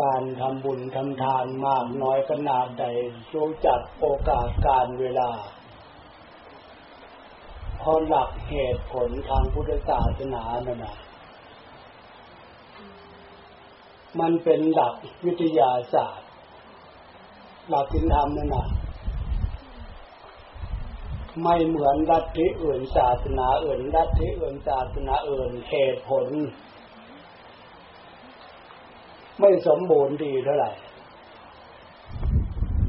การทำบุญทำทานมากน้อยขนาดใดรู้จักโอกาสการเวลาเพราะหลักเหตุผลทางพุทธศาสนาเนี่ยนะมันเป็นหลักวิทยาศาสตร์หลักศีลธรรมเนี่ยนะไม่เหมือนลัทธิอื่นศาสนาอื่นลัทธิอื่นศาสนาอื่นเหตุผลไม่สมบูรณ์ดีเท่าไหร่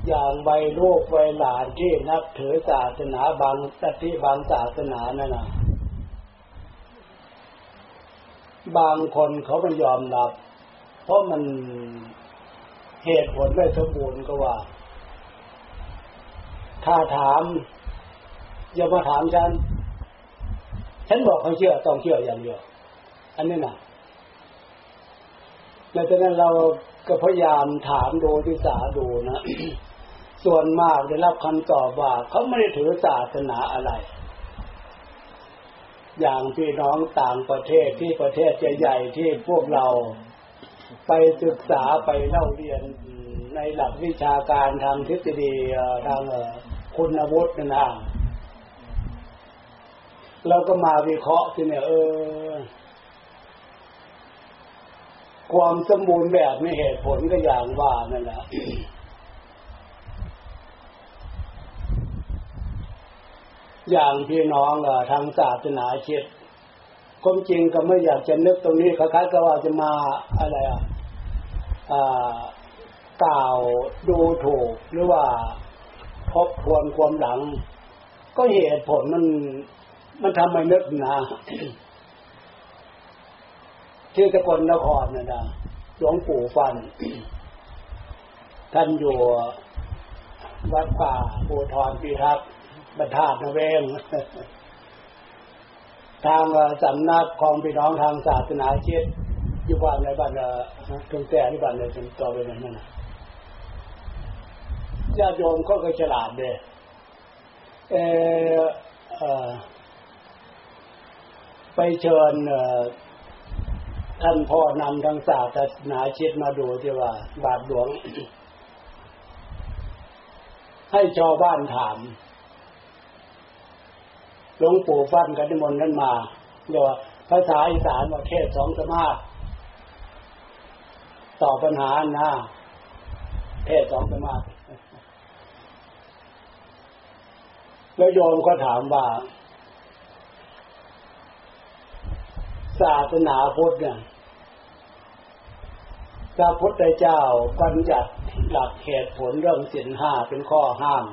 อย่างวัยลูกวัยหลานที่นับถือศาสนาบางลัทธิบางศาสนานั่นน่ะบางคนเขาไม่ยอมรับเพราะมันเหตุผลไม่สมบูรณ์ก็ว่าถ้าถามอย่ามาถามฉันบอกเขาเชื่อต้องเชื่ออย่างเดียวอันนี้น่ะดังนั้นเราก็พยายามถามดูศึกษาดูนะ ส่วนมากได้รับคำตอบว่าเขาไม่ได้ถือศาสนาอะไรอย่างพี่น้องต่างประเทศที่ประเทศใหญ่ๆที่พวกเราไปศึกษาไปเล่าเรียนในหลักวิชาการทางทฤษฎีทางคุณวุฒินะเราก็มาวิเคราะห์ที่เนี่ยความสมบูรณ์แบบในเหตุผลก็อย่างว่านั่นแหละ อย่างพี่น้องทางศาสนาคิดความจริงก็ไม่อยากจะนึกตรงนี้คล้ายๆกับว่าจะมาอะไรกล่าวดูถูกหรือว่าทบทวนความหลังก็เหตุผลมันทำให้นึกนะ ที่สกลนครน่ะนะหลวงปู่ฟัน ท่านอยู่วัดป่าภูธรพิทักษ์บรรทัดนะเว้ง ทางสำนักของพี่น้องทางศาสนาคิดอยู่บ้านในบ้านตรงแต่ที่บ้านในจังหวัดเป็นนั่นน่ะญาติโยมก็ฉลาดเด้ไปเชิญท่านพ่อนำทางศาสนาคิดมาดูที่ว่าบาทหลวง ให้ชาวบ้านถามหลวงปู่ฟั่นกันนิมนต์นั้นมาเดี๋ยวภาษาอีสานว่าเทศสองสมาธิตอบปัญหานะเทศสองสมาธิแล้วโยมก็ถามว่าศาสนาพุทธเนี่ยพระพุทธเจ้าบัญญัติหลักเหตุผลเรื่องศีลห้าเป็นข้อห้าม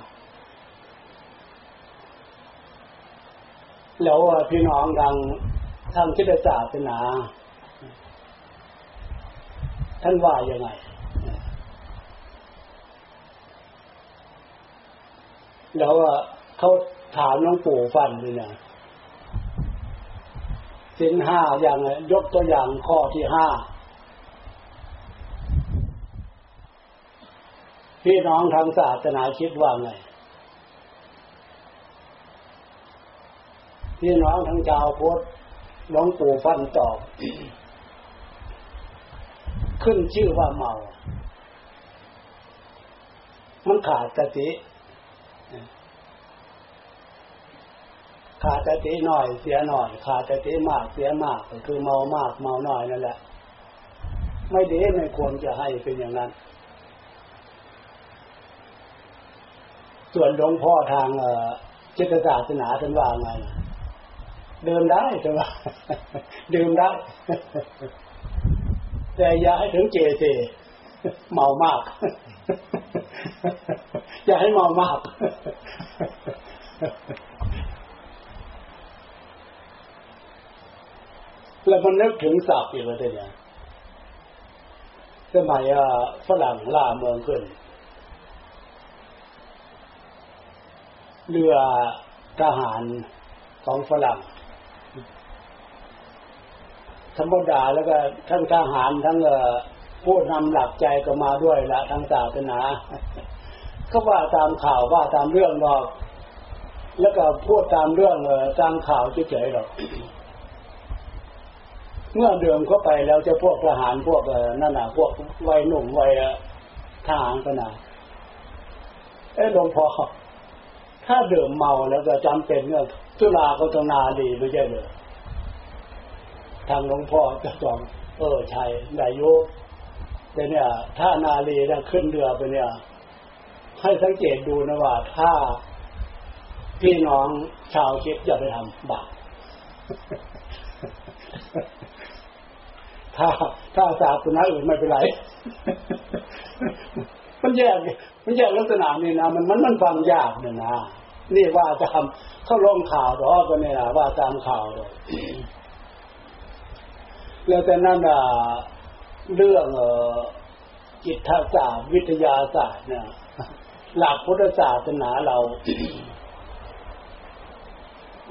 แล้วพี่น้องดังทางคิดศาสนาท่านว่ายังไงแล้วเขาถามน้องปู่ฟันเลยนะศีลห้าอย่างยกตัวอย่างข้อที่ห้าพี่น้องทางศาสนาคิดว่าไงพี่น้องทั้งชาวพุทธหลวงปู่ฟันตอบ ขึ้นชื่อว่าเมามันขาดสติหน่อยเสียหน่อยขาดสติมากเสียมากก็คือเมามากเมาน้อยนั่นแหละไม่ดีไม่ควรจะให้เป็นอย่างนั้นส่วนหลวงพ่อทางจิตศาสนาท่านว่าไงดื่มได้แต่ว่าดื่มได้แต่อย่าให้ถึงเจเจเมามากอย่าให้เมามากแล้วมันนึกถึงศัพท์อีกแล้วเนี่ยสมัยฝรั่งล่าเมืองขึ้นเรือทหารของฝรั่งธรรมดาแล้วก็ทั้งทหารทั้งผู้นำหลักใจก็มาด้วยละทั้งศาสนาก็ว่าตามข่าวว่าตามเรื่องหรอกแล้วก็พูดตามเรื่องตามข่าวเฉยๆหรอก เมื่อเดิมเข้าไปแล้วจะพวกทหารพวกนั่นน่ะพวกวัยหนุ่มวัยทหารขนาดหลวงพ่อถ้าเดิมเมาแล้วก็จำเป็นเนี่ยตุลาก็ต้องนาดีไม่ใช่เหรอทางหลวงพ่อจะจองใช่นายกแต่เนี่ยถ้านาลีเนี่ยขึ้นเรือไปเนี่ยให้สังเกตดูนะว่าถ้าพี่น้องชาวคิดอย่าไปทำบาปถ้าศาสนาอื่นไม่เป็นไรมันแยกลักษณะนี่นะมันฟังยากเนี่ยนะนี่ว่าตามเข้าลงข่าวหรอก็เนี่ยนะว่าตามข่าวหรอแล้วแต่นั่นเรื่องจิตศาสตร์วิทยาศาสตร์เนี่ยหลักพุทธศาสนาเรา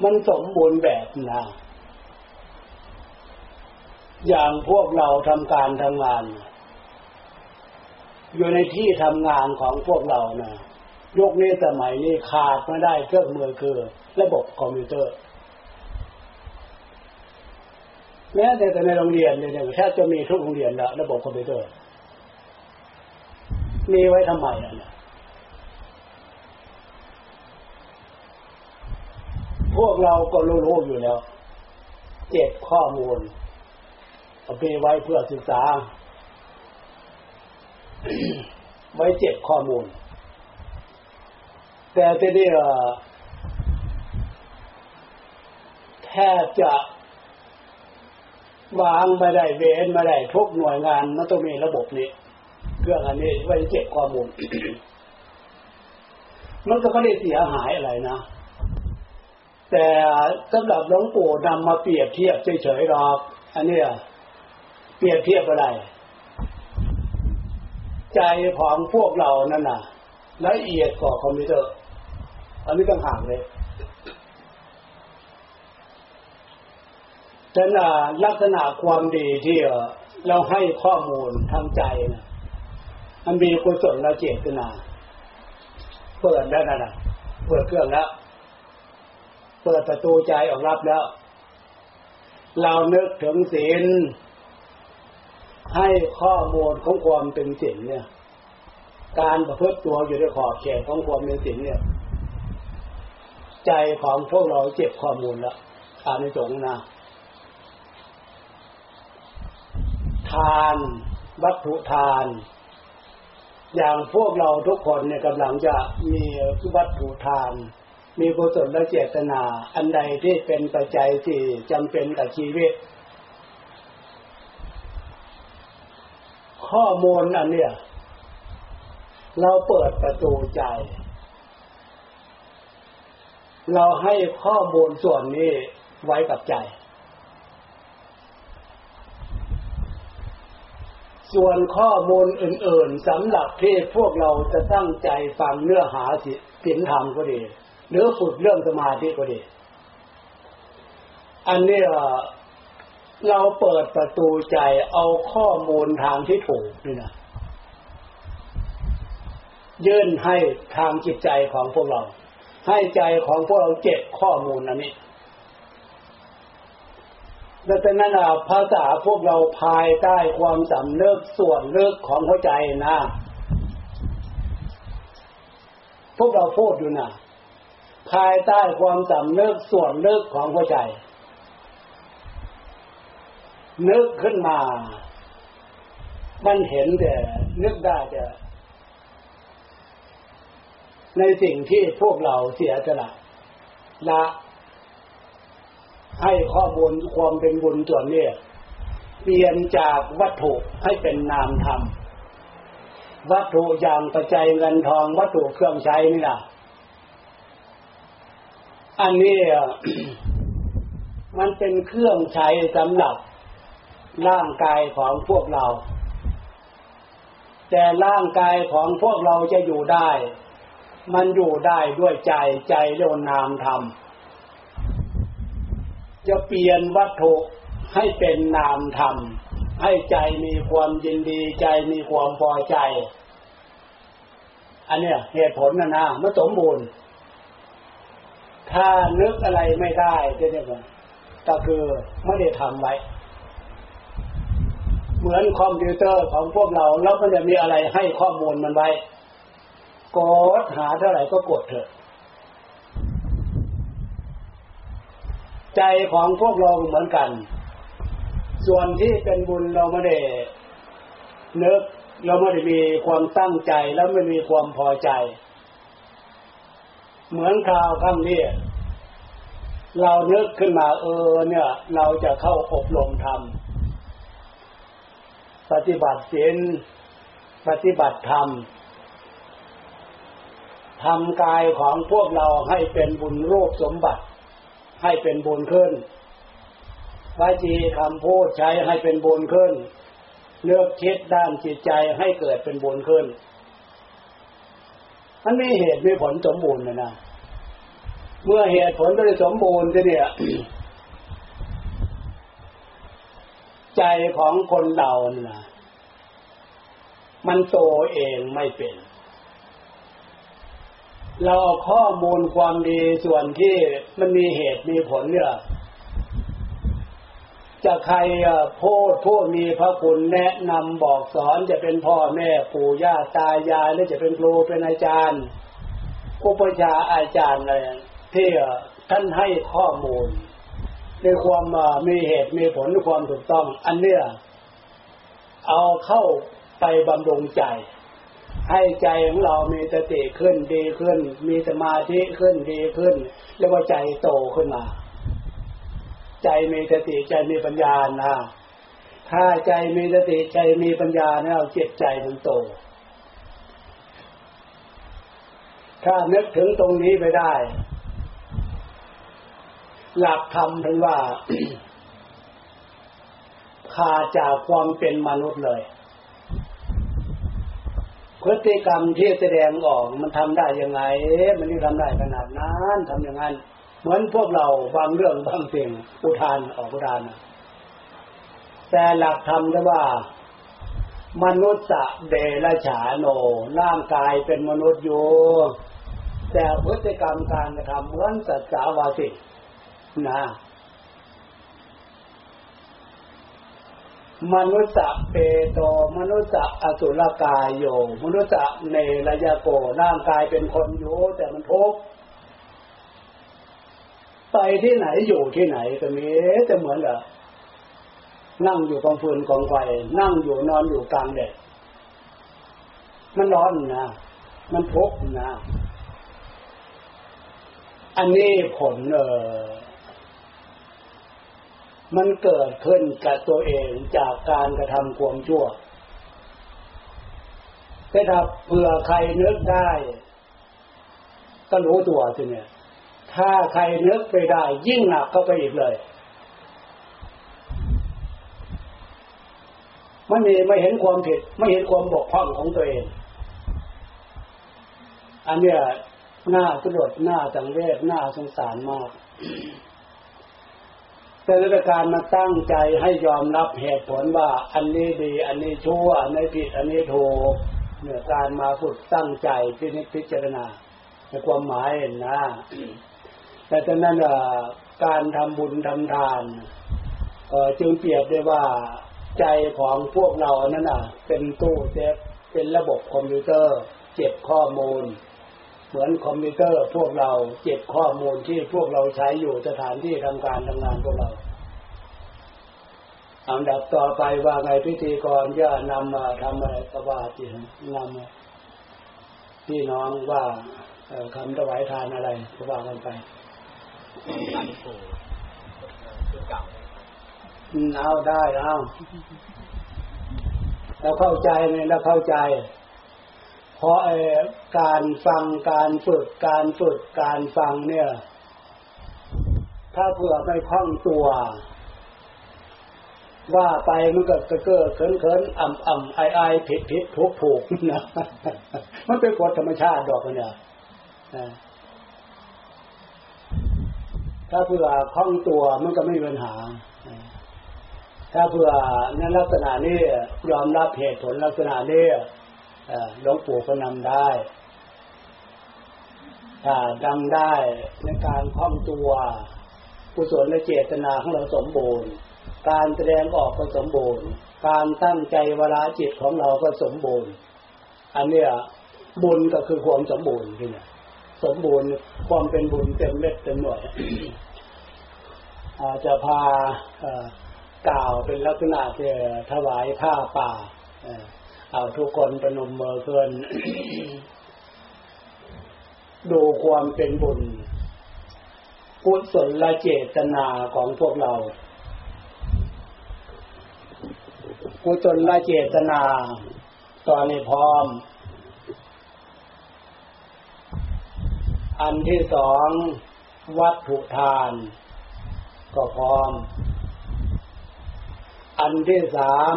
มันสมบูรณ์แบบนะอย่างพวกเราทำการทำงานอยู่ในที่ทำงานของพวกเรานะยกนี้สมัยนี้ขาดไม่ได้เครื่องมือคือระบบคอมพิวเตอร์แม้แต่ในโรงเรียนเนี่ยแทบจะมีทุกโรงเรียนละระบบคอมพิวเตอร์มีไว้ทำไมล่ะพวกเราก็รู้อยู่แล้วเก็บข้อมูลเอาไปไว้เพื่อศึกษา ไว้เก็บข้อมูลแต่ทีนี้แทบจะวางไม่ได้เว้นไม่ได้ทุกหน่วยงานมันต้องมีระบบนี้เครื่องอันนี้ไว้เก็บข้อมูล มันก็ไม่ได้เสียหายอะไรนะแต่สำหรับหลวงปู่นำมาเปรียบเทียบเฉยๆหรอกอันนี้เปรียบเทียบอะไรใจของพวกเรานั่นน่ะละเอียดกว่าคอมพิวเตอร์อันนี้ต่างหากเลยแต่ลักษณะความดีที่เราให้ข้อมูลทางใจนะมันมีกุศลและเจตนาเปิดได้นะเปิดเครื่องแล้วเปิดประตูใจออกรับแล้วเรานึกถึงศีลให้ข้อมูลของความเป็นศีลเนี่ยการประพฤติตัวอยู่ในขอบเขตของความเป็นศีลเนี่ยใจของพวกเราเก็บข้อมูลแล้วอานิสงส์นะทานวัตถุทานอย่างพวกเราทุกคนเนี่ยกำลังจะมีวัตถุทานมีกุศลและเจตนาอันใดที่เป็นปัจจัยที่จำเป็นต่อชีวิตข้อมูลอันเนี้ยเราเปิดประตูใจเราให้ข้อมูลส่วนนี้ไว้กับใจส่วนข้อมูลอื่นๆสำหรับที่พวกเราจะตั้งใจฟังเนื้อหาศีลธรรมก็ดีหรือฝึกเรื่องสมาธิก็ดีอันนี้เราเปิดประตูใจเอาข้อมูลทางที่ถูกนี่นะยื่นให้ทางจิตใจของพวกเราให้ใจของพวกเราเก็บข้อมูลอันนี้ดังนั้นภาษาพวกเราภายใต้ความสำนึกส่วนลึกของหัวใจนะพวกเราพูดอยู่นะภายใต้ความสำนึกส่วนลึกของหัวใจนึกขึ้นมามันเห็นแต่นึกได้แต่ในสิ่งที่พวกเราเสียสละละให้ข้อมูลความเป็นบุญส่วนนี้เปลี่ยนจากวัตถุให้เป็นนามธรรมวัตถุอย่างปัจจัยเงินทองวัตถุเครื่องใช้นี่นะอันนี้มันเป็นเครื่องใช้สำหรับร่างกายของพวกเราแต่ร่างกายของพวกเราจะอยู่ได้มันอยู่ได้ด้วยใจใจเรียกว่านามธรรมจะเปลี่ยนวัตถุให้เป็นนามธรรมให้ใจมีความยินดีใจมีความพอใจอันนี้เหตุผลนะมันสมบูรณ์ถ้านึกอะไรไม่ได้จะเรียกว่าก็คือไม่ได้ทำไว้ เหมือนคอมพิวเตอร์ของพวกเราแล้วมันจะมีอะไรให้ข้อมูลมันไว้กดหาเท่าไหร่ก็กดเถอะใจของพวกเราเหมือนกันส่วนที่เป็นบุญเราไม่ได้นึกเราไม่ได้มีความตั้งใจแล้วไม่มีความพอใจเหมือนคราวครั้งนี้เรานึกขึ้นมาเนี่ยเราจะเข้าอบรมธรรมปฏิบัติศีลปฏิบัติธรรมทำกายของพวกเราให้เป็นบุญรูปสมบัติให้เป็นบุญขึ้นวจีคำพูดใช้ให้เป็นบุญขึ้นเลือกคิดด้านจิตใจให้เกิดเป็นบุญขึ้นมันมีเหตุมีผลสมบูรณ์นะเมื่อเหตุผลได้สมบูรณ์จะเนี่ย ใจของคนเรานะมันโตเองไม่เป็นเราข้อมูลความดีส่วนที่มันมีเหตุมีผลเนี่ยจะใครพูดผู้มีพระคุณแนะนำบอกสอนจะเป็นพ่อแม่ปู่ย่าตายายหรือจะเป็นครูเป็นอาจารย์อุปชาอาจารย์อะไรที่ท่านให้ข้อมูลในความมีเหตุมีผลในความถูกต้องอันเนี้ยเอาเข้าไปบำรุงใจให้ใจของเรามีสติขึ้นดีขึ้นมีสมาธิขึ้นดีขึ้นเรียกว่าใจโตขึ้นมาใจมีสติใจมีปัญญานะถ้าใจมีสติใจมีปัญญาเนี่ยจิตใจมันโตถ้านึกถึงตรงนี้ไปได้หลักธรรมถึงว่า ขาดจากความเป็นมนุษย์เลยพฤติกรรมที่แสดงออกมันทำได้ยังไงมันนี่ทำได้ขนาดนั้นทำอย่างนั้นเหมือนพวกเราบางเรื่องบางสิ่งอุทานออกอุทานแต่หลักธรรมก็ว่ามนุษย์เดรัจฉานโนร่างกายเป็นมนุษย์อยู่แต่พฤติกรรมการกระทำเหมือนสัตว์สาวาสินะมนุษย์เปโตมนุษย์อสุรกายโยมนุษย์เนรยโกร่างกายเป็นคนอยู่แต่มันทุกข์ไปที่ไหนอยู่ที่ไหนก็มีแต่เหมือนกับนั่งอยู่กองฟืนกองไฟนั่งอยู่นอนอยู่กลางแดดมันร้อนนะมันทุกข์นะอันนี้ผลมันเกิดขึ้นกับตัวเองจากการกระทำความชั่วแต่ถ้าเผื่อใครนึกได้ก็รู้ตัวสิเนี่ยถ้าใครนึกไปได้ยิ่งหนักเข้าไปอีกเลยมันไม่เห็นความผิดไม่เห็นความบกพร่องของตัวเองอันเนี้ยน่าสลดน่าสังเวชน่าสงสารมากแต่ราชการมาตั้งใจให้ยอมรับเหตุผลว่าอันนี้ดีอันนี้ชั่วอันนี้ผิดอันนี้ถูกเนี่ยการมาฝึกตั้งใจพิจารณาในความหมายนะแต่ฉะนั้นการทำบุญทำทานจึงเปรียบได้ว่าใจของพวกเรานั้นเป็นตู้เซฟเป็นระบบคอมพิวเตอร์เก็บข้อมูลเหมือนคอมพิวเตอร์พวกเราเก็บข้อมูลที่พวกเราใช้อยู่สถานที่ทำการทำงานพวกเราอันดับต่อไปว่าไงพิธีกรจะนำมาทำอะไรก็ว่าจริงนำพี่น้องว่าคำถวายทานอะไรก็ว่ากันไปเอาได้เอาแล้วเข้าใจเลยแล้วเข้าใจเพราะการฟังการฝึกการฟังเนี่ยถ้าเผื่อไม่คล่องตัวว่าไปมันก็เก้อเขินๆอ่ำๆอายๆผิดๆถูกๆนะมันเป็นกฎธรรมชาติดอกเนี่ยถ้าเผื่อคล่องตัวมันก็ไม่มีปัญหาถ้าเผื่อนั้นลักษณะนี้ยอมรับเหตุผลลักษณะนี้หลวงปู่ก็นำได้ถ้าดำได้ในการคล่องตัวกุศลและเจตนาของเราสมบูรณ์การแสดงออกก็สมบูรณ์ การตั้งใจเวลาจิตของเราก็สมบูรณ์อันเนี้ยบุญก็คือความสมบูรณ์นี่นะสมบูรณ์ความเป็นบุญเต็มเม็ดเต็มหน่วย จะพากล่าวเป็นลักษณะที่ถวายผ้าป่าเอาทุกคนประนมมือเพื่อน ดูความเป็นบุญกุศลเจตนาของพวกเรากุศลเจตนาตอนนี้พร้อมอันที่สองวัตถุทานก็พร้อมอันที่สาม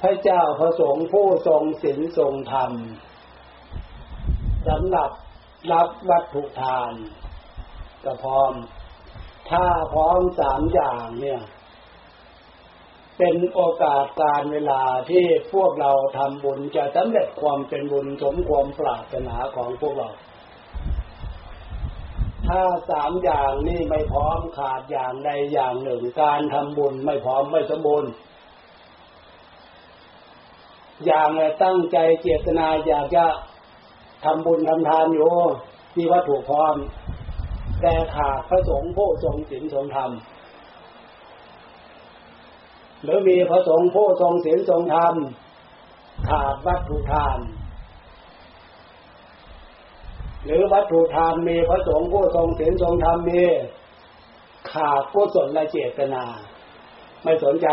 พระเจ้าพระสงฆ์ผู้ทรงศีลทรงธรรมสำหรับรับวัตถุทานก็พร้อมถ้าพร้อมสามอย่างเนี่ยเป็นโอกาสการเวลาที่พวกเราทำบุญจะสำเร็จความเป็นบุญสมความปรารถนาของพวกเราถ้าสามอย่างนี่ไม่พร้อมขาดอย่างใดอย่างหนึ่งการทำบุญไม่พร้อมไม่สมบูรณ์อย่างไรตั้งใจเจตนาอยากจะทำบุญทำทานอยู่ที่วัตถุพร้อมแต่ขาดพระสงฆ์ผู้ทรงศีลทรงธรรมหรือมีพระสงฆ์ผู้ทรงศีลทรงธรรมขาดวัตถุทานหรือวัตถุทานมีพระสงฆ์ผู้ทรงศีลทรงธรรมมีขาดกุศลเจตนาไม่สนใจ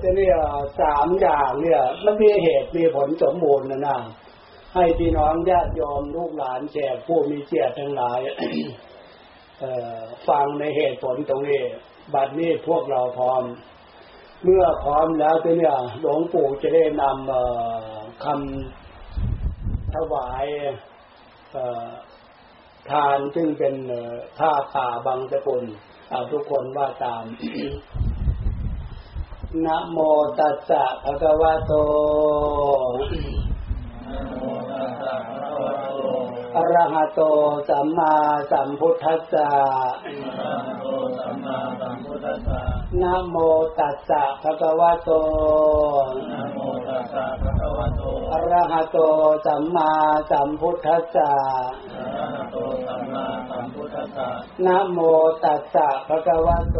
แต่เนี่ยสามอย่างเนี่ยมันมีเหตุมีผลสมบูรณ์นะให้พี่น้องญาติโยมลูกหลานแก่ผู้มีเกียรติทั้งหลาย ฟังในเหตุผลตรงนี้บัดนี้พวกเราพร้อมเมื่อพร้อมแล้วเนี่ยหลวงปู่จะได้นำคำถวายทานซึ่งเป็นผ้าป่าบางสกุลทุกคนว่าตาม นะโมตัสสะภะคะวะโต นะโมตัสสะภะคะวะโต อะระหะโตสัมมาสัมพุทธัสสะ อะระหะโตสัมมาสัมพุทธัสสะ นะโมตัสสะภะคะวะโต นะโมตัสสะภะคะวะโต อะระหะโตสัมมาสัมพุทธัสสะ อะระหะโตสัมมาสัมพุทธัสสะ นะโมตัสสะภะคะวะโต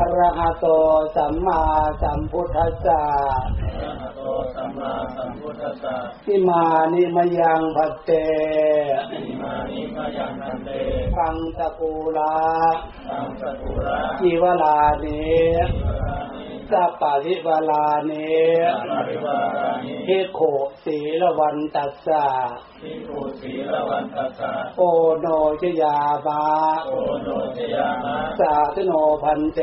อะระหะโตสัมมาสัมพุทธัสสะ อะระหะโตสัมมาสัมพุทธัสสะ อิมานิมยังภัตเต อิมานิมยังภัตเต ปังสกุลา ปังสกุลา จีวลานิ จีวลานิ สัปปะริวลานิ สัปปะริวลานิ ภิกขุสีลวันตัสสะ ภิกขุสีลวันตัสสะ โอโนชยาภา โอโนชยาภา สาธุโนภันเต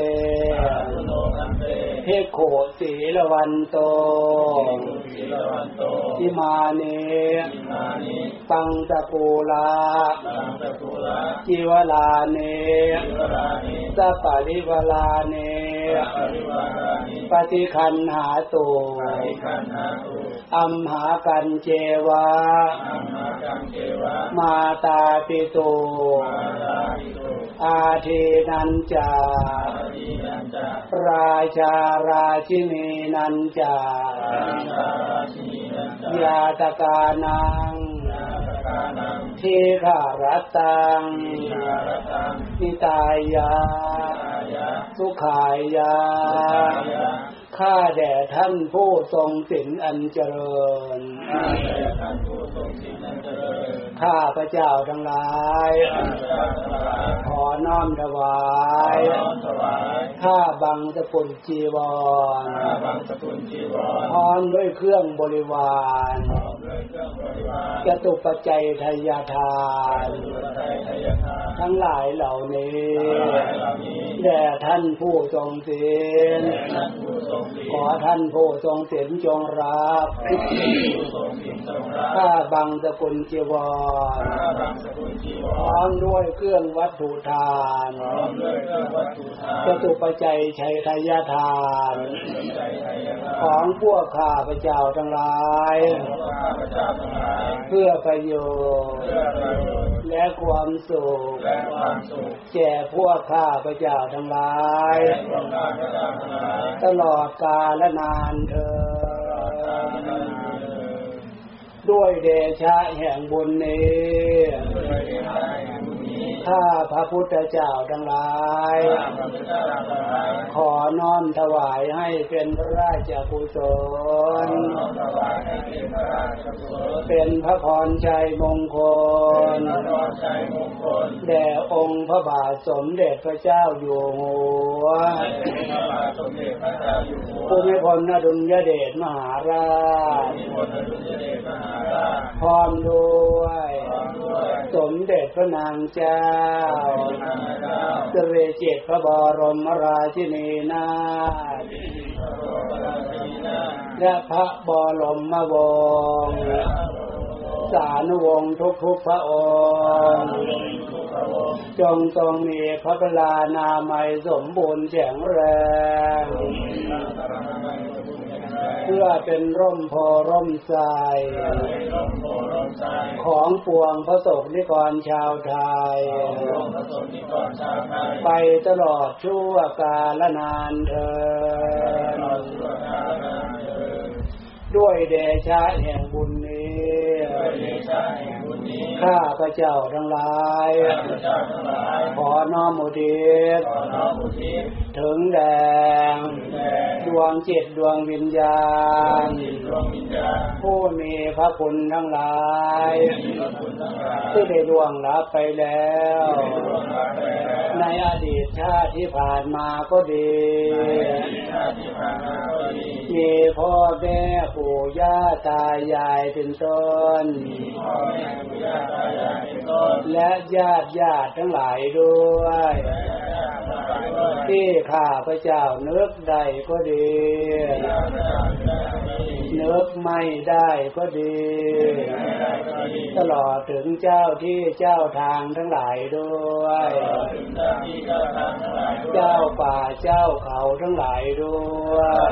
เทโขสีละวันโตอิมาเนปังตะกูลาจิวลาเนสัปปะริวลาเนปฏิคันหาตุอัมหากันเจวะมาตาปิตุอาทินันจาราชาราชินีนันจายาตกานังทีขารัตตังนิตายาสุขายาข้าแด่ท่านผู้ทรงศีลอันเจริญข้าพระเจ้าทั้งหลายขอน้อมถวายข้าบังสกุลจีวรพร้อมด้วยเครื่องบริวารจตุปัจจัยทายาทานทั้งหลายเหล่านี้แด่ท่านผู้ทรงศีลขอท่านผู้ทรงศีลจงรับข้าบังสกุลจีวรพร้อมด้วยเครื่องวัตถุทานจตุปัจจัยชัยทายาทานของพวกข้าพเจ้าทั้งหลายเพื่อประโยชน์ และความสุขแก่พวกข้าพเจ้าทั้งหลายตลอดกาลนานเถิดด้วยเดชะแห่งบุญนี้ข้าพระพุทธเจ้าทั้งหลายขอน้อมถวายให้เป็นพระราชกุศลเป็นพระพรชัยมงคลแด่องค์พระบาทสมเด็จพระเจ้าอยู่หัวภูมิพลอดุลยเดชมหาราชพร้อมด้วยสมเด็จพระนางเจ้าสิริเจตพระบรมราชินีนาถและพระบรมวงศ์สานุวงศ์ทุกๆพระองค์จงมีพระพลานามัยสมบูรณ์แข็งแรงเพื่อเป็นร่มโพร่มไทรของปวงพระสงฆ์นิกรชาวไทยไปตลอดชั่วกาลนานเถิดด้วยเดชะแห่งบุญนี้ข้าพระเจ้าทั้งหลายขอน้อมอุทิศถึงแด่ดวงจิตดวงวิญญาณผู้มีพระคุณทั้งหลายที่ได้ล่วงลับไปแล้วในอดีตชาติที่ผ่านมาก็ดีมีพ่อแม่ปู่ย่าตายายเป็นต้นและญาติทั้งหลายด้วยที่ข้าพระเจ้านึกได้ก็ดีนึกไม่ได้ก็ดีตลอดถึงเจ้าที่เจ้าทางทั้งหลายด้วยเจ้าป่าเจ้าเขาทั้งหลายด้วย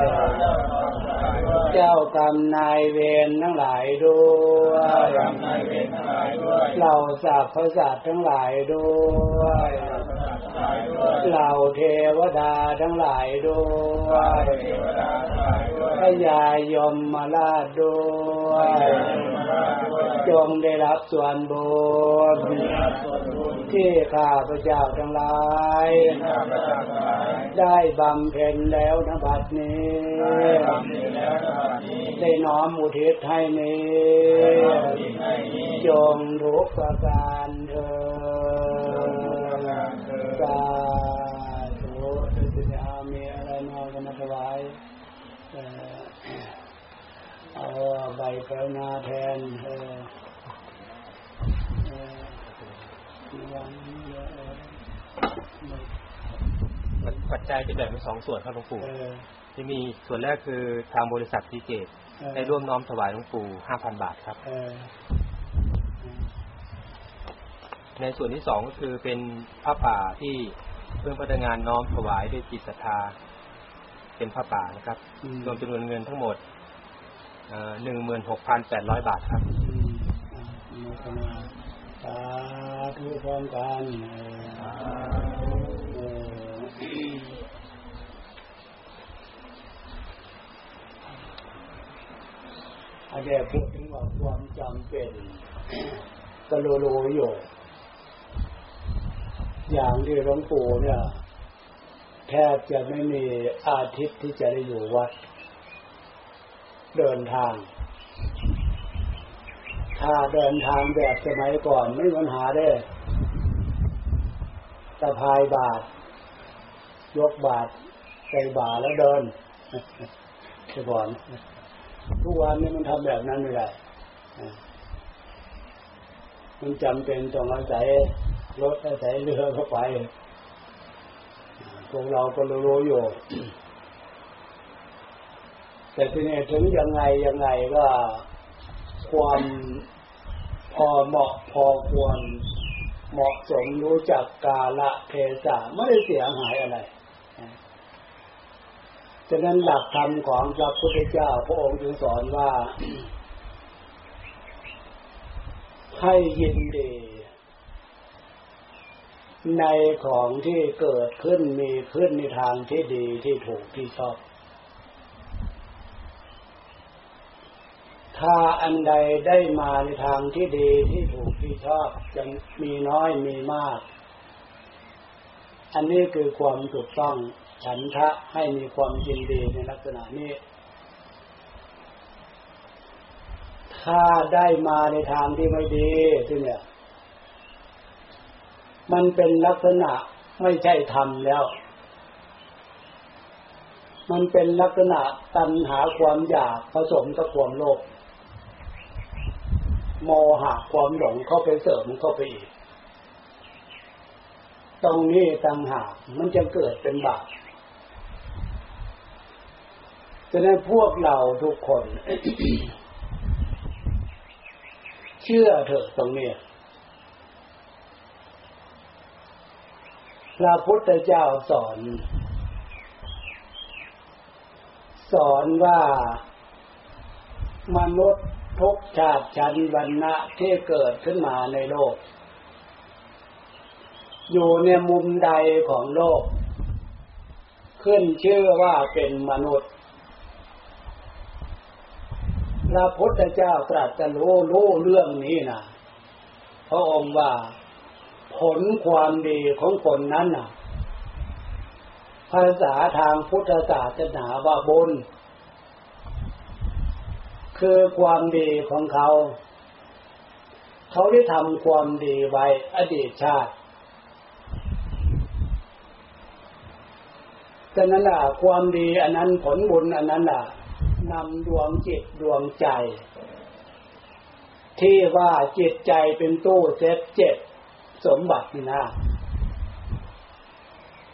เจ้ากรรมนายเวรทั้งหลายด้วยเหล่าสรรพสัตว์ทั้งหลายด้วยเหล่าเทวดาทั้งหลายด้วยพญายมราชด้วยจงได้รับส่วนบุญที่ข้าพเจ้าทั้งหลายได้บำเพ็ญแล้วณบัดนี้ได้น้อมอุทิศให้นี้จงทุกประการเถิดสาธุที่จะเอามีอะไรมากันมาถวายเอาใบกระนาแทนปัจจัยจะแบ่งเป็น2ส่วนครับหลวงปู่ที่มีส่วนแรกคือทางบริษัททีเจตได้ร่วมน้อมถวายหลวงปู่ 5,000 บาทครับในส่วนที่2ก็คือเป็นผ้าป่าที่เพื่อนพนักงานน้อมถวายด้วยจิตศรัทธาเป็นผ้าป่านะครับรวมจำนวนเงินทั้งหมด16,800 บาทครับสาธุพร้อมกันอาจารย์พูดถึงว่าความจำเป็นกะโลโลอยู่อย่างที่หลวงปู่เนี่ยแทบจะไม่มีอาทิตย์ที่จะได้อยู่วัดเดินทางถ้าเดินทางแบบสมัยก่อนไม่มีปัญหาได้สะพายบาตรยกบาตรใส่บาตรแล้วเดินแต่ก่อนทุกวันนี้มันทำแบบนั้นไม่ได้มันจำเป็นต้องอาศัยรถอาศัยเรือเข้าไปพวกเราก็รู้อยู่แต่ทีนี้ถึงยังไงก็ความพอเหมาะพอควรเหมาะสมรู้จักกาลเทศะไม่ได้เสียหายอะไรฉะนั้นหลักธรรมของพระพุทธเจ้าพระองค์จึงสอนว่าให้ยินดี ในของที่เกิดขึ้นมีขึ้นในทางที่ดีที่ถูกที่ชอบถ้าอันใดได้มาในทางที่ดีที่ถูกที่ชอบยังมีน้อยมีมากอันนี้คือความถูกต้องฉันทะให้มีความยินดีในลักษณะนี้ถ้าได้มาในทางที่ไม่ดีที่เนี่ยมันเป็นลักษณะไม่ใช่ธรรมแล้วมันเป็นลักษณะตัณหาความอยากผสมกับความโลภโมหะความหลงเข้าไปเสริมเข้าไปอีกตรงนี้ตัณหามันจะเกิดเป็นบาปฉะนั้นพวกเราทุกคน เชื่อเถอะตรงนี้พระพุทธเจ้าสอนว่ามนุษย์ทุกชาติชั้นวรรณะที่เกิดขึ้นมาในโลกอยู่ในมุมใดของโลกขึ้นชื่อว่าเป็นมนุษย์พระพุทธเจ้าตรัสรู้เรื่องนี้นะพระองค์ว่าผลความดีของคนนั้นน่ะภาษาทางพุทธศาสนาว่าบุญคือความดีของเขาได้ทำความดีไว้อดีตชาติฉะนั้นล่ะความดีอันนั้นผลบุญอันนั้นน่ะนำดวงจิตดวงใจที่ว่าจิตใจเป็นตู้เซฟเจ็บสมบัตินี่นะ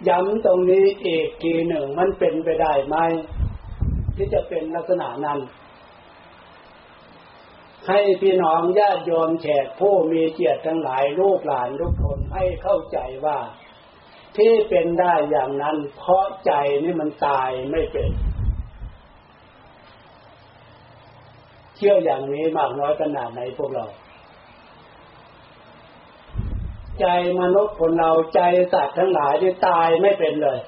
ย้ำตรงนี้อีกทีหนึ่งมันเป็นไปได้ไหมที่จะเป็นลักษณะนั้นให้พี่น้องญาติโยมแขกผู้มีเกียรติทั้งหลายลูกหลานทุกคนให้เข้าใจว่าที่เป็นได้อย่างนั้นเพราะใจนี่มันตายไม่เป็นเชื่ออย่างนี้มากน้อยขนาดไหนพวกเราใจมนุษย์คนเราใจสัตว์ทั้งหลายที่ตายไม่เป็นเลย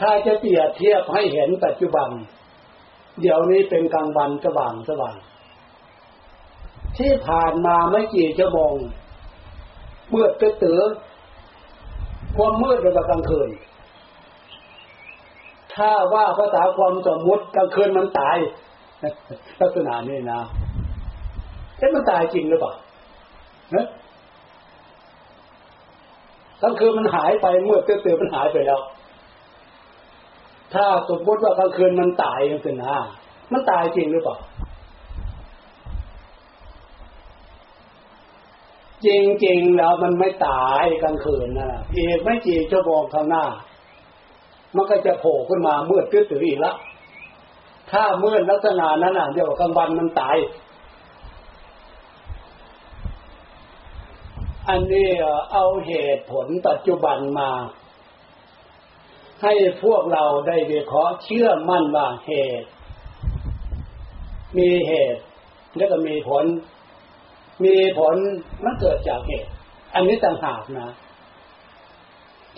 ถ้าจะเปรียบเทียบให้เห็นปัจจุบันเดี๋ยวนี้เป็นกลางวันสว่างที่ผ่านมาไม่กี่ชั่วโมงมืดตื้อความมืดเป็นกลางคืนถ้าว่าภาษาความสมมุติกลางคืนมันตายลักษณะนี้นะแต่มันตายจริงหรือเปล่านะกลางคืนมันหายไปมืดตื้อมันหายไปแล้วถ้าสมมติว่ากลางคืนมันตายขึ้นมามันตายจริงหรือเปล่าจริงๆแล้วมันไม่ตายกลางคืนนะอีกไม่กี่ชั่วโมงข้างหน้ามันก็จะโผล่ขึ้นมามืดตื้ออีกละถ้ามืดลักษณะนั้นน่ะเดี๋ยวกลางวันมันตายอันนี้เอาเหตุผลปัจจุบันมาให้พวกเราได้วิเคราะห์เชื่อมั่นว่าเหตุมีเหตุแล้วก็มีผลมันเกิดจากเหตุอันนี้ต่างหากนะ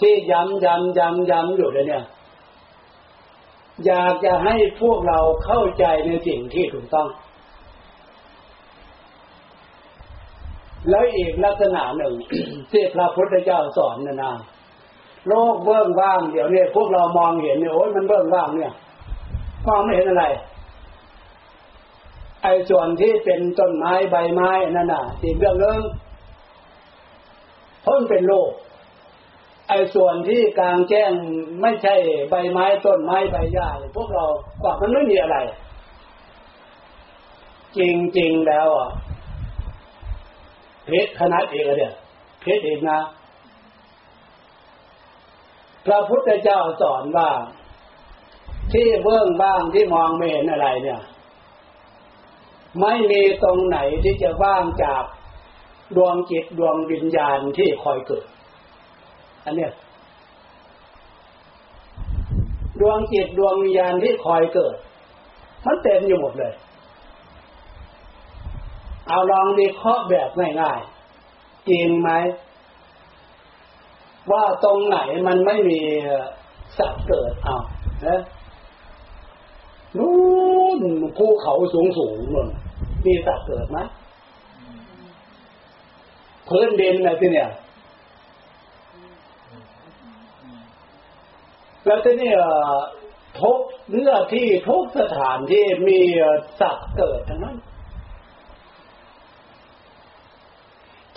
ที่ย้ำอยู่เลยเนี่ยอยากจะให้พวกเราเข้าใจในสิ่งที่ถูกต้องแล้วอีกลักษณะหนึ่ง ที่พระพุทธเจ้าสอนนะนะโลกเบื้องว่างเดี๋ยวนี้พวกเรามองเห็นเนี่ยโอ้ยมันเบื้องว่างเนี่ยมองไม่เห็นอะไรไอ้ส่วนที่เป็นต้นไม้ใบไม้นั่นน่ะอีกเรื่องนึงเพราะมันเป็นโลกไอ้ส่วนที่กลางแจ้งไม่ใช่ใบไม้ต้นไม้ใบหญ้าพวกเรากว่ามันไม่มีอะไรจริงๆแล้วอ่ะเพชรขนาดเองเนี่ยเพชรเองนะพระพุทธเจ้าสอนว่าที่เบื้องบ้างที่มองไม่เห็นอะไรเนี่ยไม่มีตรงไหนที่จะว่างจากดวงจิตดวงวิญญาณที่คอยเกิดอันเนี้ยดวงจิตดวงวิญญาณที่คอยเกิดมันเต็มอยู่หมดเลยเอาลองวิเคราะห์แบบง่าย จริงไหมว่าตรงไหนมันไม่มีสัตว์เกิดเอานะนู่นภูเขาสูงๆนู่นมีสัตว์เกิดไหมพื้นดินนะที่เนี่ยแล้วที่นี่ทุกเนื้อที่ทุกสถานที่มีสัตว์เกิดทั้งนั้น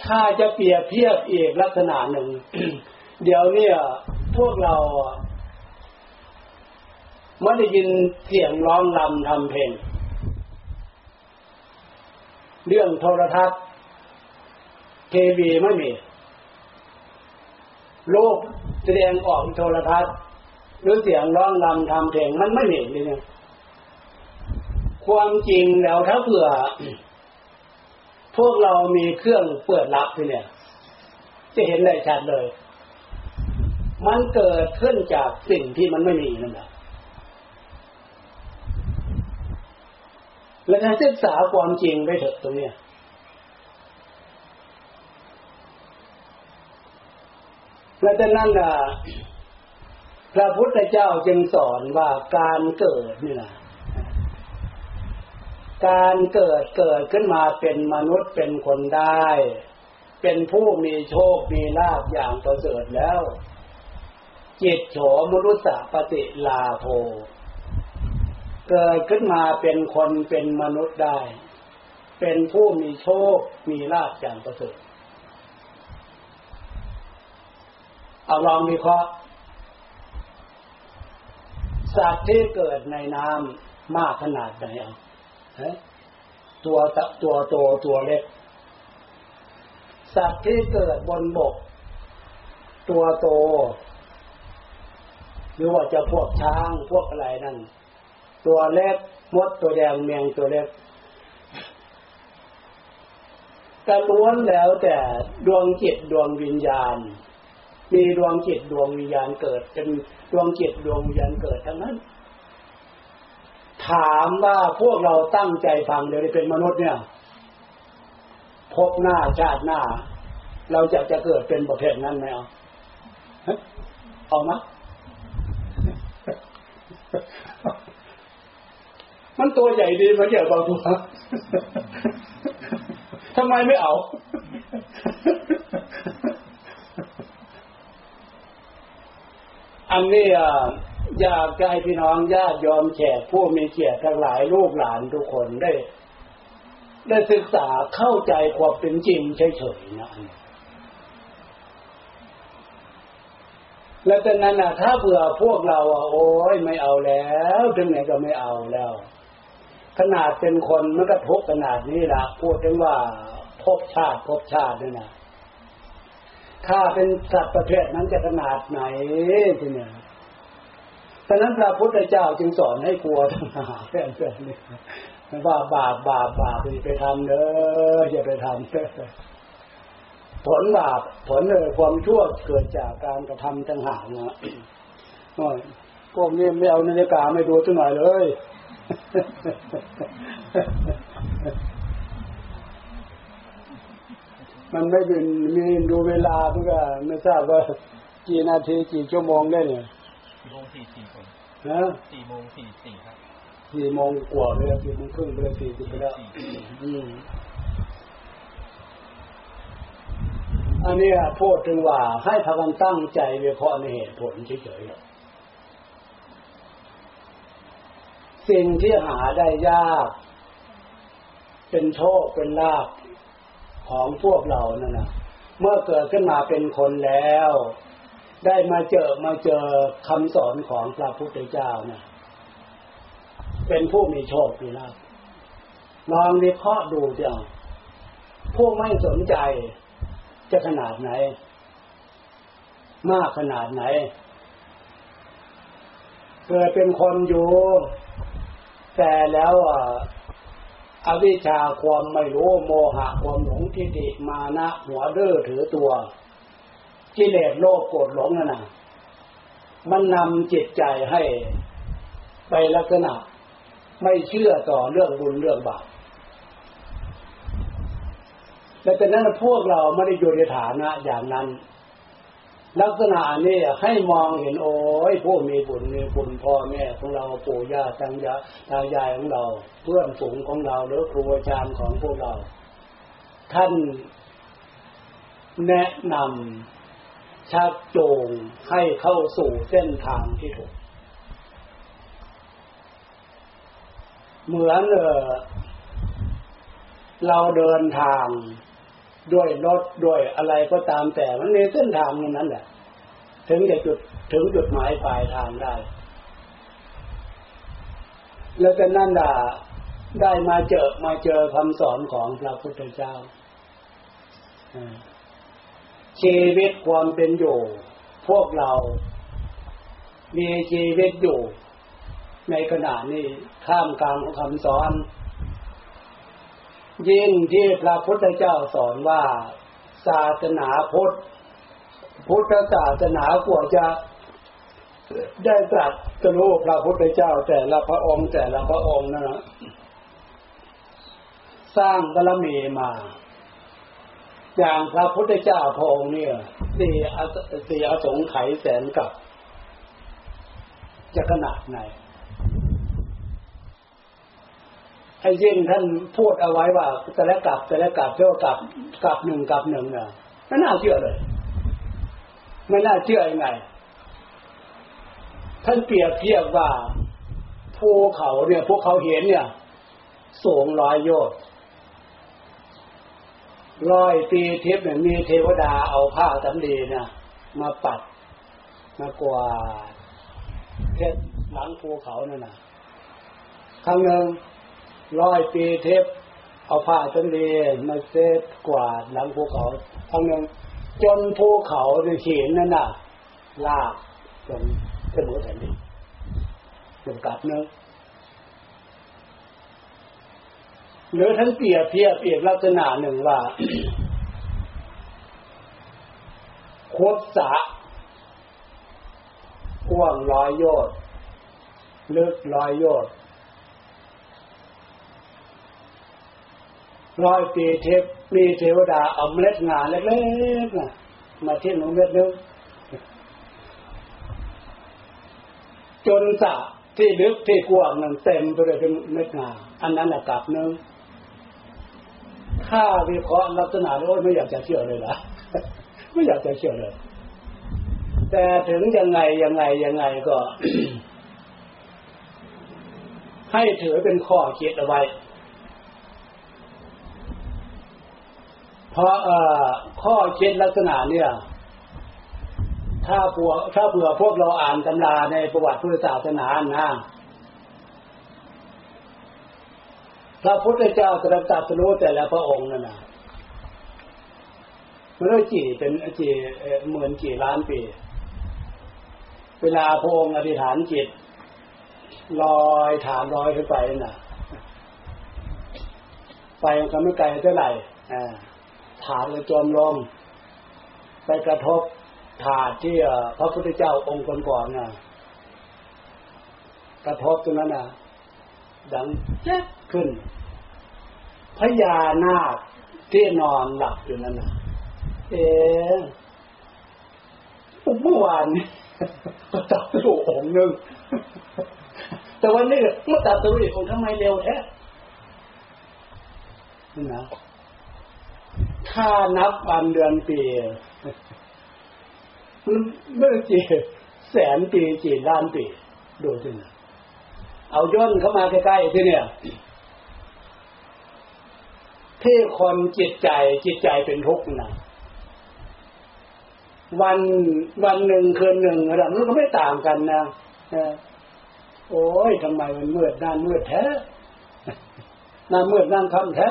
ถ้าจะเปรียบเทียบอีกลักษณะหนึ่ง เดี๋ยวนี้พวกเราไม่ได้ยินเสียงร้องรำทำเพลงเรื่องโทรทัศน์ทีวีไม่มีโลกแสดงออกโทรทัศน์หรือเสียงร้องรำทำเพลงมันไม่มีเลยเนี่ยความจริงแล้วถ้าเผื่อ พวกเรามีเครื่องเปิดรับที่เนี่ยจะเห็นได้ชัดเลยมันเกิดขึ้นจากสิ่งที่มันไม่มีนั่นแหละและการศึกษาความจริงไปเถอะตรงเนี้ยและจากนั้นพระพุทธเจ้าจึงสอนว่าการเกิดนี่นะการเกิดขึ้นมาเป็นมนุษย์เป็นคนได้เป็นผู้มีโชคมีลาภอย่างประเสริฐแล้วจิตโฉมนุสสปฏิลาโภเกิดขึ้นมาเป็นคนเป็นมนุษย์ได้เป็นผู้มีโชคมีลาภอย่างประเสริฐเอาลองวิเคราะห์สัตว์ที่เกิดในน้ำมากขนาดไหนเอาตัวโตตัวเล็กสัตว์ที่เกิดบนบกตัวโตหรือว่าจะพวกช้างพวกอะไรนั่นตัวเล็กมดตัวแดงแมงตัวเล็กแต่ล้วนแล้วแต่ดวงจิตดวงวิญญาณมีดวงจิตดวงวิญญาณเกิดเป็นดวงจิตดวงวิญญาณเกิดทั้งนั้นถามว่าพวกเราตั้งใจฟังเดี๋ยวได้เป็นมนุษย์เนี่ยพบหน้าชาติหน้าเราจะเกิดเป็นประเภทนั้นไหมเอามั้ยมันตัวใหญ่ดีมันใหญ่กว่าตัวทำไมไม่เอาอันนี้อยากให้พี่น้องญาติโยมแขกผู้มีเกียรติทั้งหลายลูกหลานทุกคนได้ศึกษาเข้าใจความเป็นจริงเฉยๆนะและฉะนั้นน่ะถ้าเผื่อพวกเราโอ๊ยไม่เอาแล้วถึงไหนก็ไม่เอาแล้วขนาดเป็นคนมันก็ทุกข์ขนาดนี้ล่ะพูดถึงว่าภพชาติด้วยนะถ้าเป็นสัตว์ประเภทนั้นจะขนาดไหนทีเนี่ยฉะนั้นพระพุทธเจ้าจึงสอนให้กลัวทั้งหาแค่นั้นเนี่ยว่าบาปอย่าไปทำเด้ออย่าไปทำเด้อผลบาปผลความชั่วเกิดจากการกระทำทั้งหานะพวกนี้ไม่เอานาฬิกาไม่ดูสักหน่อยเลยมันไม่เป็นมีดูเวลาเพื่อไม่ทราบว่ากี่นาทีกี่ชั่วโมงได้เนี่ย4:44นะ4:44ครับ4:00 นกว่าเลย4:30เลย40ไปแล้วอันนี้พูดถึงว่าให้พากันตั้งใจวิเคราะห์ในเหตุผลเฉยๆสิ่งที่หาได้ยากเป็นโชคเป็นลาภของพวกเรานั่นน่ะเมื่อเกิดขึ้นมาเป็นคนแล้วได้มาเจอคำสอนของพระพุทธเจ้านะเป็นผู้มีโชคมีลาภลองวิเคราะห์ดูเดี๋ยวผู้ไม่สนใจจะขนาดไหนมากขนาดไหนเกิดเป็นคนอยู่แต่แล้วอวิชชาความไม่รู้โมหะความหลงทิฏฐิมานะหัวเด้อถือตัวกิเลสโลภโกรธหลงนั่นน่ะมันนำจิตใจให้ไปลักษณะไม่เชื่อต่อเรื่องบุญเรื่องบาป แต่ฉะนั้นพวกเราไม่ได้อยู่ในฐานะอย่างนั้นลักษณะนี้ให้มองเห็นโอ้ยผู้มีบุญมีคุณพ่อแม่ของเราปู่ย่าตายายของเราเพื่อนฝูงของเราหรือครูอาจารย์ของพวกเราท่านแนะนำชักจูงให้เข้าสู่เส้นทางที่ถูกเหมือนเราเดินทางด้วยรถด้วยอะไรก็ตามแต่มันในเส้นทางนั้นแหละถึงจะถึงจุดหมายปลายทางได้แล้วก็นั่นน่ะได้มาเจอคำสอนของพระพุทธเจ้าชีวิตความเป็นอยู่พวกเรามีชีวิตอยู่ในขณะนี้ท่ามกลางของคำสอนยิ่งที่พระพุทธเจ้าสอนว่าศาสนาพุทธศาสนากว่าจะได้ตรัสรู้พระพุทธเจ้าแต่ละพระองค์นั่นนะสร้างบารมีมาอย่างพระพุทธเจ้าพระองค์เนี่ย4 อสงไขยแสนกับจะขนาดไหนไอ้ยิ่งท่านพูดเอาไว้ว่าแต่ละกลับเท่ากับกลับ 1น่ะไม่น่าเชื่อเลยไม่น่าเชื่อยังไงท่านเปรียบเทียบว่าภูเขาเนี่ยพวกเขาเห็นเนี่ยสูง100โยชน์100ปีทิพย์เนี่ยมีเทวดาเอาผ้าสำลีนะมาปัดมากวาดเท็ดหลังภูเขานั่นน่ะครั้งหนึ่ง100 ปีเทพเอาผ้าจนเรียนมาเช็ดกวาดหลังภูเขาทั้งนั้นจนภูเขาในเขียนนั่นน่ะลากจนเสมอแผ่นดินจนกลับเนื้อหรือทั้งเปรียบเทียบเปรียบลักษณะหนึ่งว่า โคตรสะกว้าง100 โยชน์ลึก100 โยชน์100 ปีเทพมีเทวดาเอาเมล็ดงานเล็กๆน่ะมาเทลงเม็ดนึงจนสระที่ลึกที่กว้างนั้นเต็มไปด้วยเมล็ดงานอันนั้นน่ะกลับนึงถ้าวิเคราะห์ลักษณะแล้วไม่อยากจะเชื่อเลยล่ะไม่อยากจะเชื่อเลยแต่ถึงยังไงก็ ให้ถือเป็นข้อคิดเอาไว้เพราะข้อคิดลักษณะเนี่ยถ้าเผื่อพวกเราอ่านตำราในประวัติพุทธศาสนานะพระพุทธเจ้าตรัสรู้แต่ละพระองค์นั่นน่ะมันได้กี่ล้านปีเวลาพระองค์อธิษฐานจิตลอยฐานลอยขึ้นไปน่ะไปก็ไม่ไกลเท่าไหร่ถาดเลยจมลงไปกระทบถาดที่พระพุทธเจ้าองค์ก่อนๆน่ะกระทบตรงนั้นน่ะดังแจ๊กขึ้นพญานาคที่นอนหลับอยู่นั้นน่ะเมื่อวานก็ตัดตัวองค์นึงแต่วันนี้เมื่อตัดตัวอีกองค์ทำไมเร็วแท้นี่นะถ้านับวันเดือนปีเมื่อกี่แสนปีกี่ล้านปีดูสินะเอาย่นเข้ามาใกล้ๆที่เนี่ยที่คนจิตใจเป็นทุกข์นะวันหนึ่งคืนหนึ่งระดับมันก็ไม่ต่างกันนะโอ้ยทำไมมันมืดด้านมืดแท้ด้านมืดด้านค่ำแท้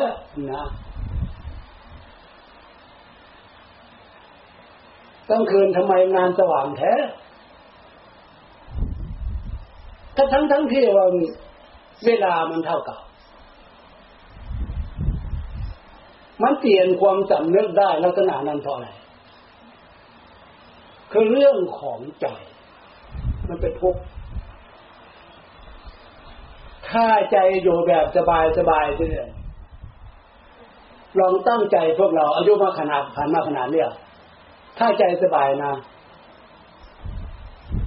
นะกลางคืนทำไมงานสว่างแท้ทั้งที่ว่าเวลามันเท่ากันมันเปลี่ยนความจำนึกได้ลักษณะนั้นเพราะอะไรคือเรื่องของใจมันเป็นทุกข์ถ้าใจอยู่แบบสบายๆเนี่ย ลองตั้งใจพวกเราอายุมากขนาดผ่านมาขนาดเนี่ยถ้าใจสบายนะ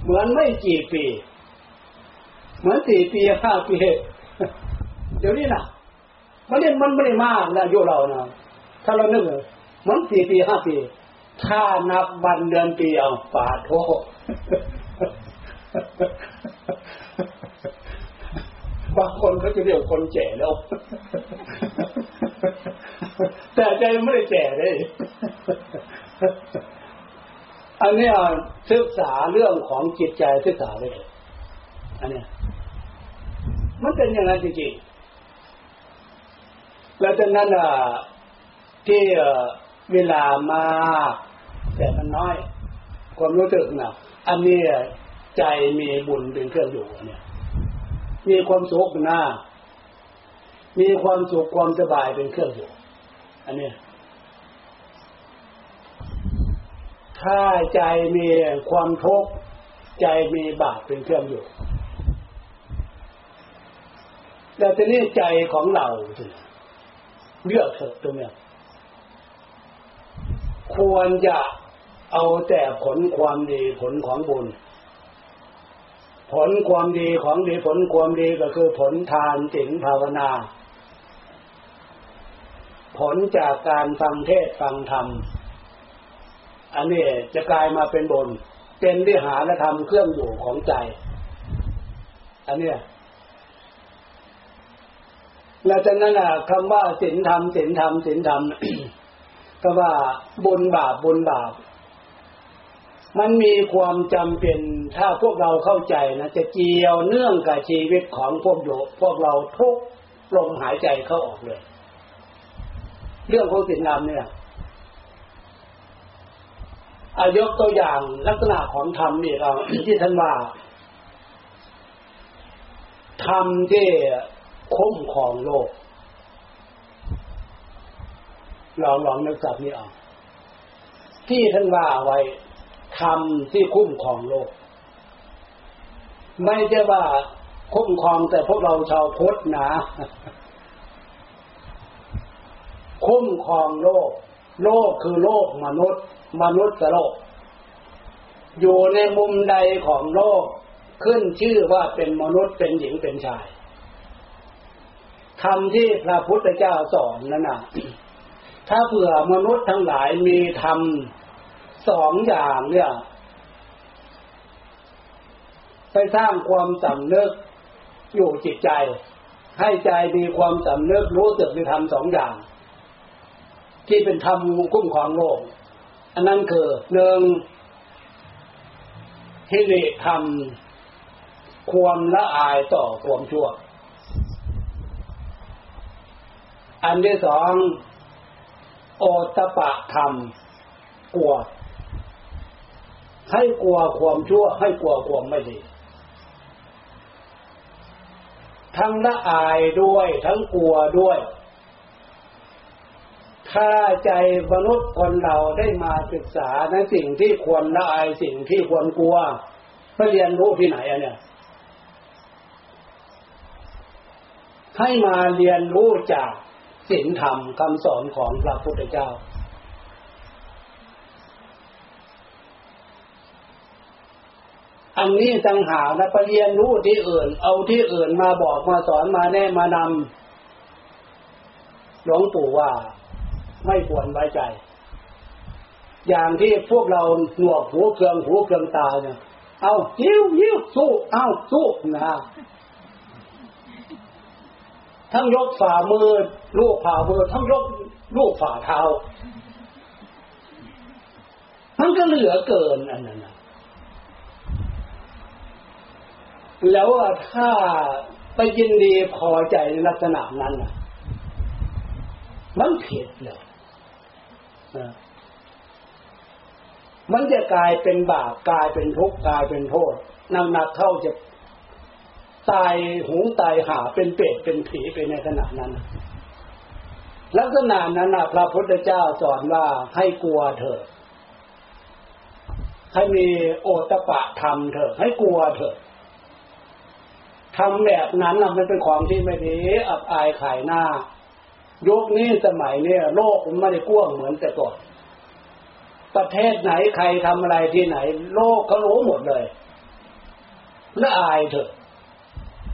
เหมือนไม่กี่ปีเหมือน4 ปี5 ปีเดี๋ยวนี้นะมันไม่ได้มากนะอายุเรานะถ้าเรานึกเหมือน4 ปี 5 ปีถ้านับวันเดือนปีเอาปาโทบางคนเขาจะเรียกคนแก่แล้วแต่ใจไม่ได้แก่เลยอันนี้ศึกษาเรื่องของจิตใจศึกษาเลยอันนี้มันเป็นอย่างนั้นจริงๆแล้วจากนั้นที่เวลามาแต่มันน้อยความรู้สึกนะอันนี้ใจมีบุญเป็นเครื่องอยู่เนี่ยมีความสุขนะมีความสุขความสบายเป็นเครื่องอยู่อันนี้ถ้าใจมีความทุกข์ใจมีบาปเป็นเครื่องอยู่แต่ทีนี้ใจของเราเลือกเถอะตรงเนี้ยควรจะเอาแต่ผลความดีผลของบุญผลความดีของดีผลความดีก็คือผลทานศีลภาวนาผลจากการฟังเทศฟังธรรมอันนี้จะกลายมาเป็นบุญเป็นวิหารธรรมเครื่องอยู่ของใจอันนี้และจากนั้นคำว่าศีลธรรมศีลธรรมศีลธรรม ก็ว่าบุญบาปบุญบาปมันมีความจำเป็นถ้าพวกเราเข้าใจนะจะเกี่ยวเนื่องกับชีวิตของพวกเราทุกลมหายใจเข้าออกเลยเรื่องของศีลธรรมเนี่ยยกตัวอย่างลักษณะของธรรมนี่เราที่ท่านว่าธรรมที่คุ้มครองโลกลองนึกสับนี่เอาที่ท่านว่าไว้ธรรมที่คุ้มครองโลกไม่ใช่ว่าคุ้มครองแต่พวกเราชาวพุทธนะคุ้มครองโลกโลกคือโลกมนุษย์โลกอยู่ในมุมใดของโลกขึ้นชื่อว่าเป็นมนุษย์เป็นหญิงเป็นชายธรรมที่พระพุทธเจ้าสอนนั่นน่ะถ้าเผื่อมนุษย์ทั้งหลายมีธรรม2 อย่างเนี่ยไปสร้างความสำนึกอยู่จิตใจให้ใจมีความสำนึกรู้สึกในธรรม2 อย่างที่เป็นธรรมคุ้มครองโลกอันนั้นคือ1หิริธรรมความละอายต่อความชั่วอันที่2โอตปะธรรมกลัวให้กลัวความชั่วให้กลัวความไม่ดีทั้งละอายด้วยทั้งกลัวด้วยถ้าใจมนุษย์คนเราได้มาศึกษาในสิ่งที่ควรละอายสิ่งที่ควรกลัวไปเรียนรู้ที่ไหนอ่ะเนี่ยให้มาเรียนรู้จากศีลธรรมคำสอนของพระพุทธเจ้าอันนี้ต่างหากนะไปเรียนรู้ที่อื่นเอาที่อื่นมาบอกมาสอนมาแนะมานำหลวงปู่ว่าไม่ควรไว้ใจอย่างที่พวกเราหนวกหูเครื่องตาเนี่ยเอายิ้วสู้เอาสู้นะทั้งยกฝ่ามือลูกฝ่ามือทั้งยกลูกฝ่าเท้ามันก็เหลือเกินอันนั้นแล้วถ้าไปยินดีพอใจในลักษณะนั้นมันผิดเลยมันจะกลายเป็นบาปกลายเป็นทุกข์กลายเป็นโทษหนักเข้าจะตายหูตายหาเป็นเปรตเป็นผีไปในขณะนั้นลักษณะนั้นพระพุทธเจ้าสอนว่าให้กลัวเถอะให้มีโอตปะธรรมเถอะให้กลัวเถอะทำแบบนั้นมันเป็นของที่ไม่ดีอับอายขายหน้า ยุคนี้สมัยเนี่ยโลกมันไม่ได้กว้างเหมือนแต่ก่อนประเทศไหนใครทำอะไรที่ไหนโลกเขารู้หมดเลยน่าอายเถอะ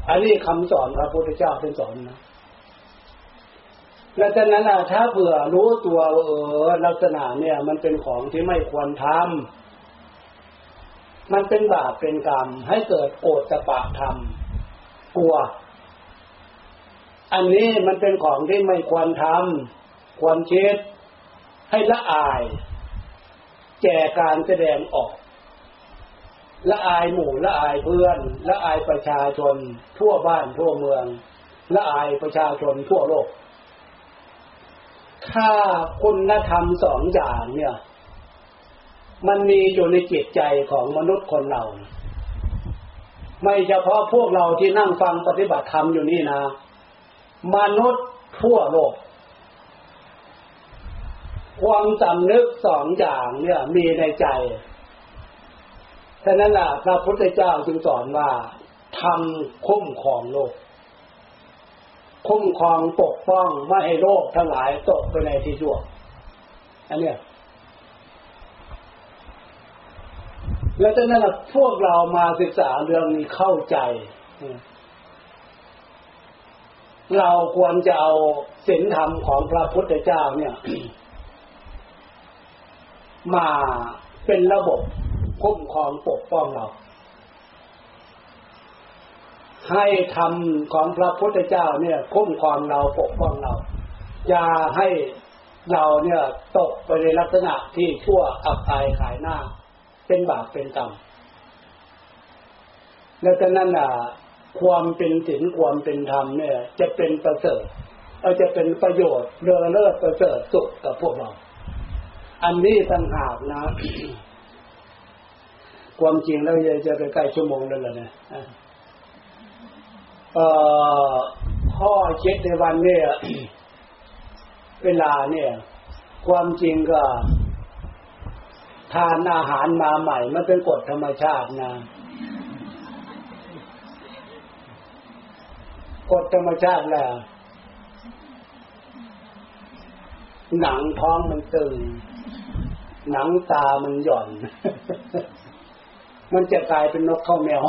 อันนี้คำสอนพระพุทธเจ้าเป็นสอนนะและฉะนั้นถ้าเผื่อรู้ตัวลักษณะเนี่ยมันเป็นของที่ไม่ควรทำมันเป็นบาปเป็นกรรมให้เกิดโอตปะธรรมกลัวอันนี้มันเป็นของที่ไม่ควรทำควรคิดให้ละอายแก่การแสดงออกละอายหมู่ละอายเพื่อนละอายประชาชนทั่วบ้านทั่วเมืองละอายประชาชนทั่วโลกถ้าคุณธรรมสองอย่างเนี่ยมันมีอยู่ในจิตใจของมนุษย์คนเราไม่เฉพาะพวกเราที่นั่งฟังปฏิบัติธรรมอยู่นี่นะมนุษย์ทั่วโลกความสำนึกสองอย่างเนี่ยมีในใจฉะนั้นล่ะพระพุทธเจ้าจึงสอนว่าธรรมคุ้มครองโลกคุ้มครองปกป้องไม่ให้โลกทั้งหลายตกไปในที่ชั่วอันเนี้ยแล้วฉะนั้นล่ะพวกเรามาศึกษาเรื่องนี้เข้าใจเราควรจะเอาศีลธรรมของพระพุทธเจ้าเนี่ย มาเป็นระบบคุ้มครองปกป้องเราให้ธรรมของพระพุทธเจ้าเนี่ยคุ้มครองเราปกป้องเราอย่าให้เราเนี่ยตกไปในลักษณะที่ชั่วอับอายขายหน้าเป็นบาปเป็นกรรมและฉะนั้นน่ะความเป็นศีลความเป็นธรรมเนี่ยจะเป็นประเสริฐเอาจะเป็นประโยชน์เลิศเลิศประเสริฐสุดกับพวกเราอันนี้ต่างหากนะ ความจริงแล้วจะไปใกล้ชั่วโมงแล้วเหรอเนี่ยข้อเช็ดในวันเนี่ย เวลาเนี่ยความจริงก็ทานอาหารมาใหม่มันเป็นกฎธรรมชาตินะกฎธรรมชาติแหละหนังท้องมันตึงหนังตามันหย่อนมันจะกลายเป็นนกข้าวแมว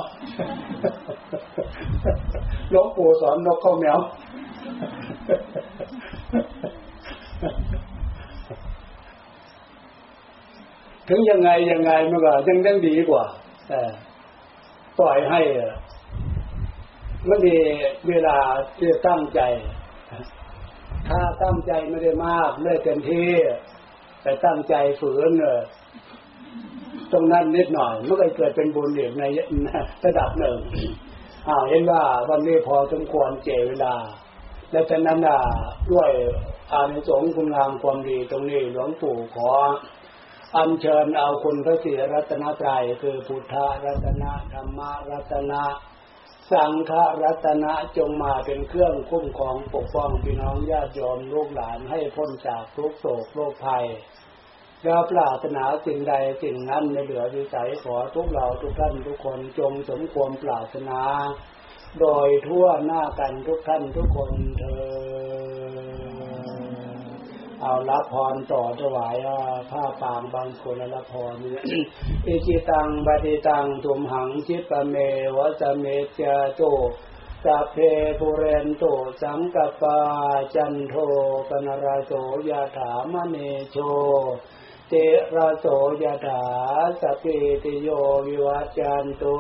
หลวงปู่สอนนกข้าวแมวถึงยังไงมันก็ยังดีกว่าแต่ปล่อยให้ไม่ได้เวลาที่ตั้งใจถ้าตั้งใจไม่ได้มากเลยเต็มที่แต่ตั้งใจฝืนตรงนั้นนิดหน่อยมันก็เกิดเป็นบุญเหลี่ยมในระดับหนึ่ง เห็นว่าวันนี้พอสมควรเจเวลาและฉะนั้นด้วยอานิสงส์คุณงามความดีตรงนี้หลวงปู่ขออัญเชิญเอาคุณพระศรีรัตนตรัยคือพุทธรัตนะธรรมรัตนะสังฆรัตนะจงมาเป็นเครื่องคุ้มครองปกป้องพี่น้องญาติโยมลูกหลานให้พ้นจากทุกโศกโรคภัยแล้วปรารถนาสิ่งใดสิ่งนั้นในเหลือวิสัยขอทุกเราทุกท่านทุกคนจงสมความปรารถนาโดยทั่วหน้ากันทุกท่านทุกคนเถิดเอารับพรต่อถวายผ้าป่างบางคนรับพร อิจิตังปฏิตังตุมหังชิปะเมวะจะเมจาโตสัพเพปุเรนโตสังกปาจันโทปนราโสยถามณีโชเตระโสยถาสัพพิติโยวิวัจจันตุ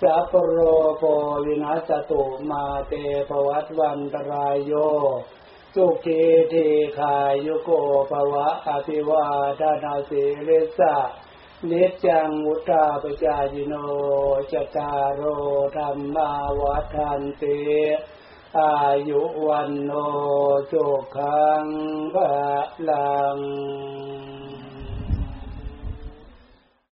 สัพพโรโภวินัสสตุมาเตภวัตวันตรายโยสุขีทีขายุโกภวะอภิวาทนาสีเลสะนิจังมุตตาปจายิโนจตารโหธรรมาวัฏฐันติอายุวันโนสุขังภะลัง